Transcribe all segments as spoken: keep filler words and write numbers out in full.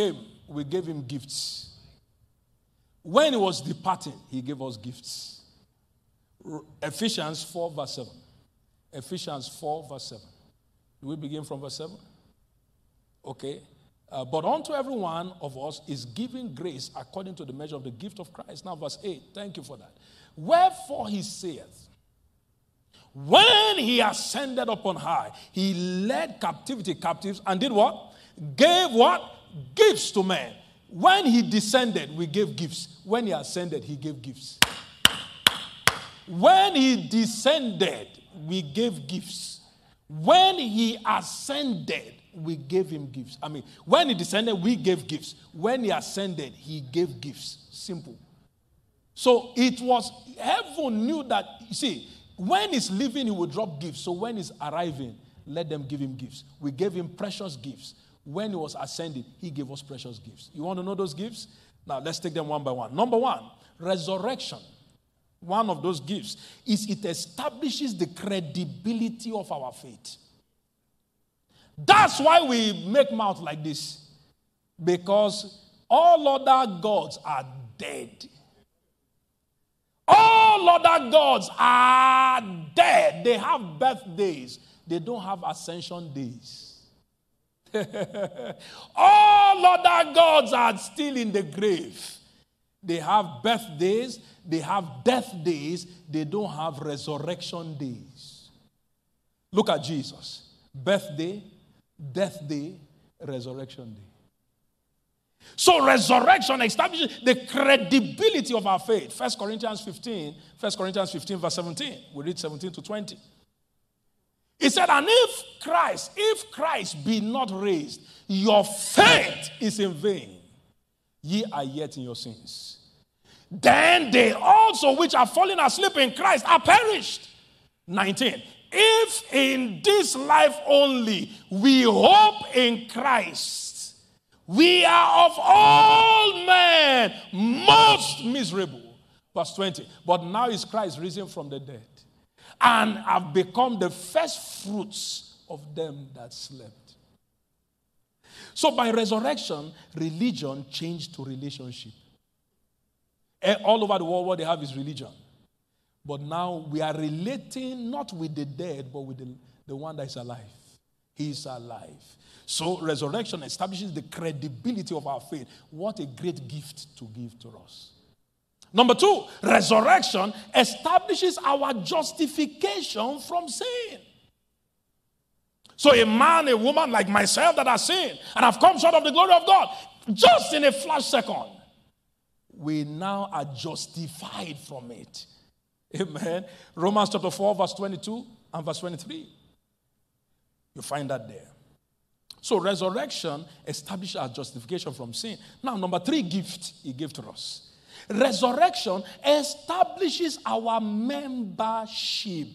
came, we gave him gifts. When he was departing, he gave us gifts. Ephesians four, verse seven. Ephesians four, verse seven. Do we begin from verse seven? Okay. Uh, but unto every one of us is given grace according to the measure of the gift of Christ. Now verse eight. Thank you for that. Wherefore he saith, when he ascended upon high, he led captivity captives and did what? Gave what? Gifts to men. When he descended, we gave gifts. When he ascended, he gave gifts. When he descended, we gave gifts. When he ascended, we gave him gifts. I mean, when he descended, we gave gifts. When he ascended, he gave gifts. Simple. So it was, heaven knew that, you see, when he's leaving, he will drop gifts. So when he's arriving, let them give him gifts. We gave him precious gifts. When he was ascending, he gave us precious gifts. You want to know those gifts? Now let's take them one by one. Number one, resurrection. One of those gifts is it establishes the credibility of our faith. That's why we make mouth like this. Because all other gods are dead. All other gods are dead. They have birthdays. They don't have ascension days. All other gods are still in the grave. They have birthdays. They have death days. They don't have resurrection days. Look at Jesus. Birthday, death day, resurrection day. So resurrection establishes the credibility of our faith. First Corinthians fifteen, First Corinthians fifteen verse seventeen. We read seventeen to twenty. It said, and if Christ, if Christ be not raised, your faith is in vain. Ye are yet in your sins. Then they also which are fallen asleep in Christ are perished. nineteen. If in this life only we hope in Christ, we are of all men most miserable. Verse twenty. But now is Christ risen from the dead, and have become the first fruits of them that slept. So by resurrection, religion changed to relationship. All over the world, what they have is religion. But now we are relating not with the dead, but with the, the one that is alive. He is alive. So resurrection establishes the credibility of our faith. What a great gift to give to us. Number two, resurrection establishes our justification from sin. So a man, a woman like myself that has sinned and have come short of the glory of God, just in a flash second, we now are justified from it. Amen. Romans chapter four, verse twenty-two and verse twenty-three. You find that there. So resurrection establishes our justification from sin. Now, number three gift he gave to us. Resurrection establishes our membership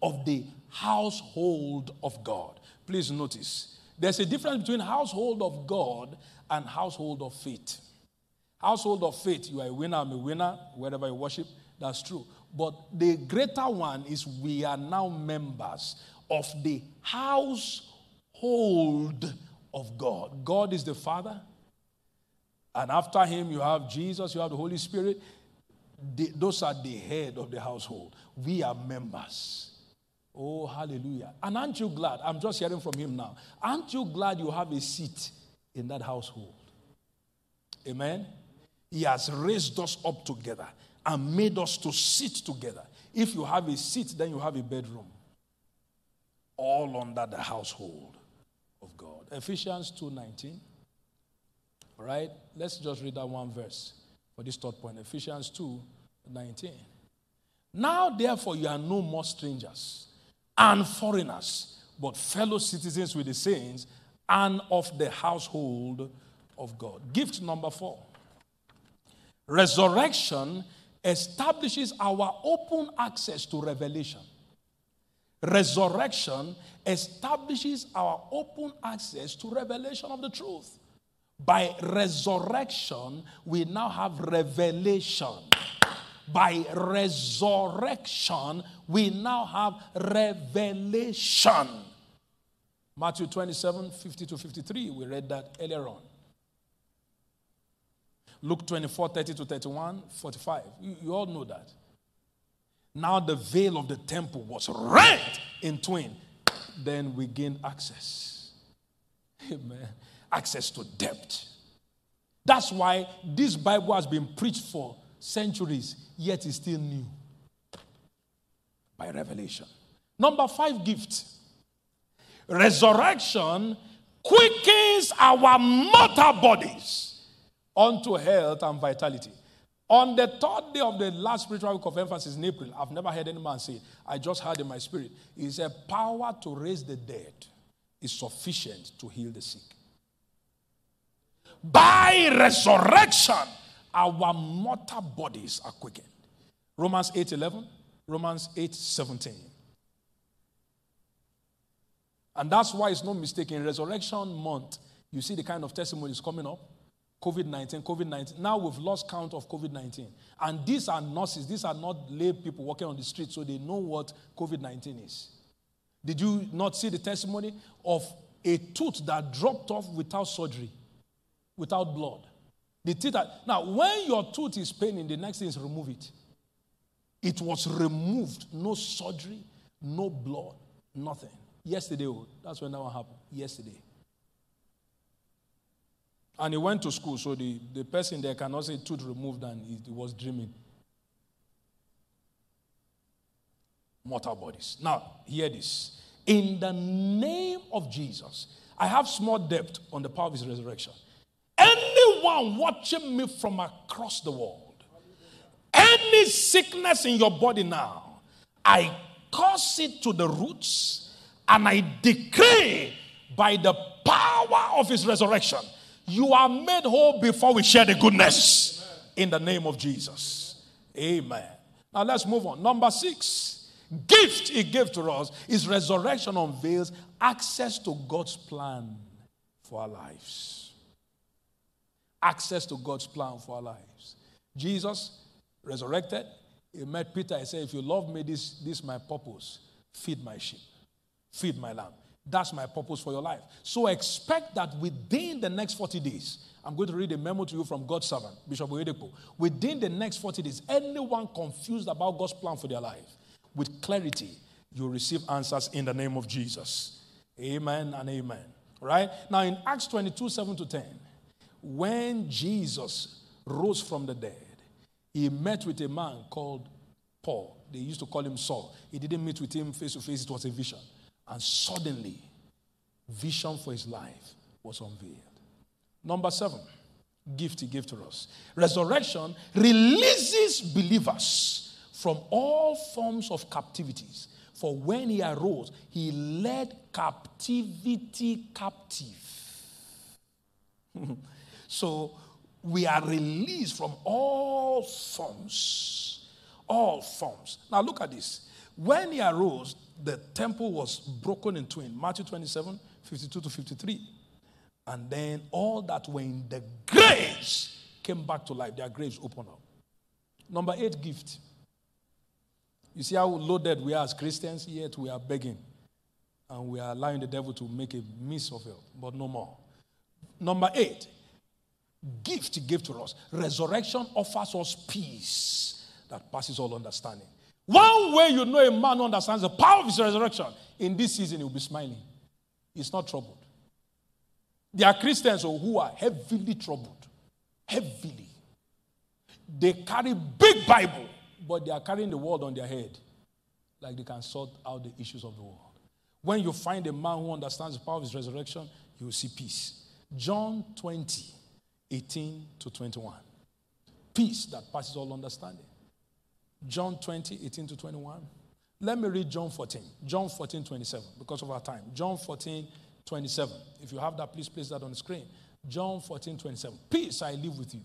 of the household of God. Please notice, there's a difference between household of God and household of faith. Household of faith, you are a winner, I'm a winner, wherever you worship, that's true. But the greater one is we are now members of the household of God. God is the Father, and after him you have Jesus, you have the Holy Spirit. The, those are the head of the household. We are members. Oh, hallelujah. And aren't you glad? I'm just hearing from him now. Aren't you glad you have a seat in that household? Amen? He has raised us up together and made us to sit together. If you have a seat, then you have a bedroom. All under the household of God. Ephesians two nineteen. All right? Let's just read that one verse for this third point. Ephesians two nineteen. Now, therefore, you are no more strangers and foreigners, but fellow citizens with the saints and of the household of God. Gift number four. Resurrection establishes our open access to revelation. Resurrection establishes our open access to revelation of the truth. By resurrection, we now have revelation. By resurrection, we now have revelation. Matthew twenty-seven, fifty to fifty-three, we read that earlier on. Luke twenty-four, thirty to thirty-one, forty-five. You, you all know that. Now the veil of the temple was rent in twain. Then we gain access. Amen. Access to debt. That's why this Bible has been preached for centuries, yet it's still new. By revelation. Number five gift. Resurrection quickens our mortal bodies unto health and vitality. On the third day of the last spiritual week of emphasis in April, I've never heard any man say it. I just heard in my spirit. It is a power to raise the dead is sufficient to heal the sick. By resurrection, our mortal bodies are quickened. Romans eight eleven, Romans eight seventeen. And that's why it's no mistake. In Resurrection Month, you see the kind of testimonies coming up. COVID nineteen, COVID nineteen. Now we've lost count of COVID nineteen. And these are nurses. These are not lay people walking on the street, so they know what COVID nineteen is. Did you not see the testimony of a tooth that dropped off without surgery, without blood? The teeth are, now, when your tooth is paining, the next thing is remove it. It was removed. No surgery, no blood, nothing. Yesterday, that's when that one happened. Yesterday. And he went to school, so the, the person there cannot say tooth removed and he, he was dreaming. Mortal bodies. Now, hear this. In the name of Jesus, I have small debt on the power of his resurrection. Anyone watching me from across the world, any sickness in your body now, I curse it to the roots. And I decree by the power of his resurrection, you are made whole before we share the goodness. Amen. In the name of Jesus. Amen. Now let's move on. Number six, gift he gave to us is resurrection unveils access to God's plan for our lives. Access to God's plan for our lives. Jesus resurrected. He met Peter. He said, if you love me, this, this is my purpose. Feed my sheep. Feed my lamb. That's my purpose for your life. So expect that within the next forty days, I'm going to read a memo to you from God's servant, Bishop Oyedepo. Within the next forty days, anyone confused about God's plan for their life, with clarity, you'll receive answers in the name of Jesus. Amen and amen. Right? Now in Acts twenty-two, seven to ten, when Jesus rose from the dead, he met with a man called Paul. They used to call him Saul. He didn't meet with him face to face. It was a vision. And suddenly, vision for his life was unveiled. Number seven, gift he gave to us. Resurrection releases believers from all forms of captivities. For when he arose, he led captivity captive. So we are released from all forms. All forms. Now look at this. When he arose, the temple was broken in twain. Matthew twenty-seven, fifty-two to fifty-three. And then all that were in the graves came back to life. Their graves opened up. Number eight, gift. You see how loaded we are as Christians, yet we are begging. And we are allowing the devil to make a mess of it, but no more. Number eight, gift he gave to us. Resurrection offers us peace that passes all understanding. One way you know a man who understands the power of his resurrection, in this season he will be smiling. He's not troubled. There are Christians who are heavily troubled. Heavily. They carry big Bible, but they are carrying the world on their head. Like they can sort out the issues of the world. When you find a man who understands the power of his resurrection, you will see peace. John twenty, eighteen to twenty-one. Peace that passes all understanding. John twenty, eighteen to twenty-one. Let me read John fourteen. John fourteen, twenty-seven, because of our time. John fourteen, twenty-seven. If you have that, please place that on the screen. John fourteen, twenty-seven. Peace I leave with you.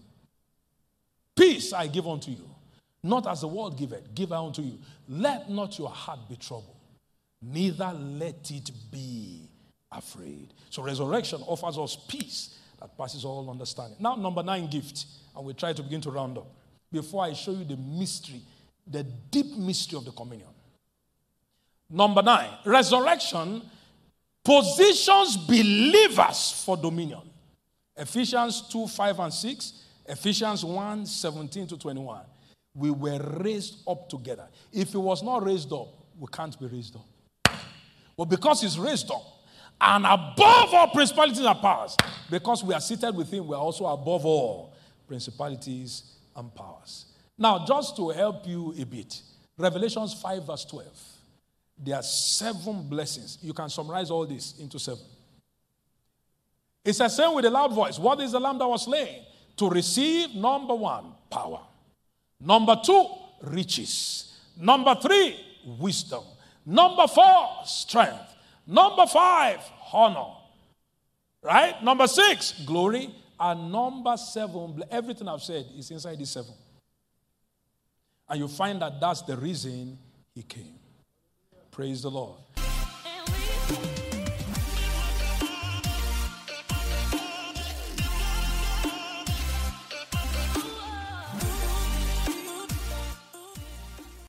Peace I give unto you. Not as the world giveth, give I unto you. Let not your heart be troubled, neither let it be afraid. So resurrection offers us peace that passes all understanding. Now, number nine, gift. And we try to begin to round up. Before I show you the mystery, the deep mystery of the communion. Number nine, resurrection positions believers for dominion. Ephesians two, five and six, Ephesians one, seventeen to twenty-one. We were raised up together. If it was not raised up, we can't be raised up. But because he's raised up, and above all principalities and powers, because we are seated with him, we are also above all principalities and powers. Now, just to help you a bit, Revelation five verse twelve. There are seven blessings. You can summarize all this into seven. It's the same with a loud voice. What is the lamb that was slain? To receive, number one, power. Number two, riches. Number three, wisdom. Number four, strength. Number five, honor. Right? Number six, glory. And number seven, everything I've said is inside the seven. And you find that that's the reason he came. Praise the Lord.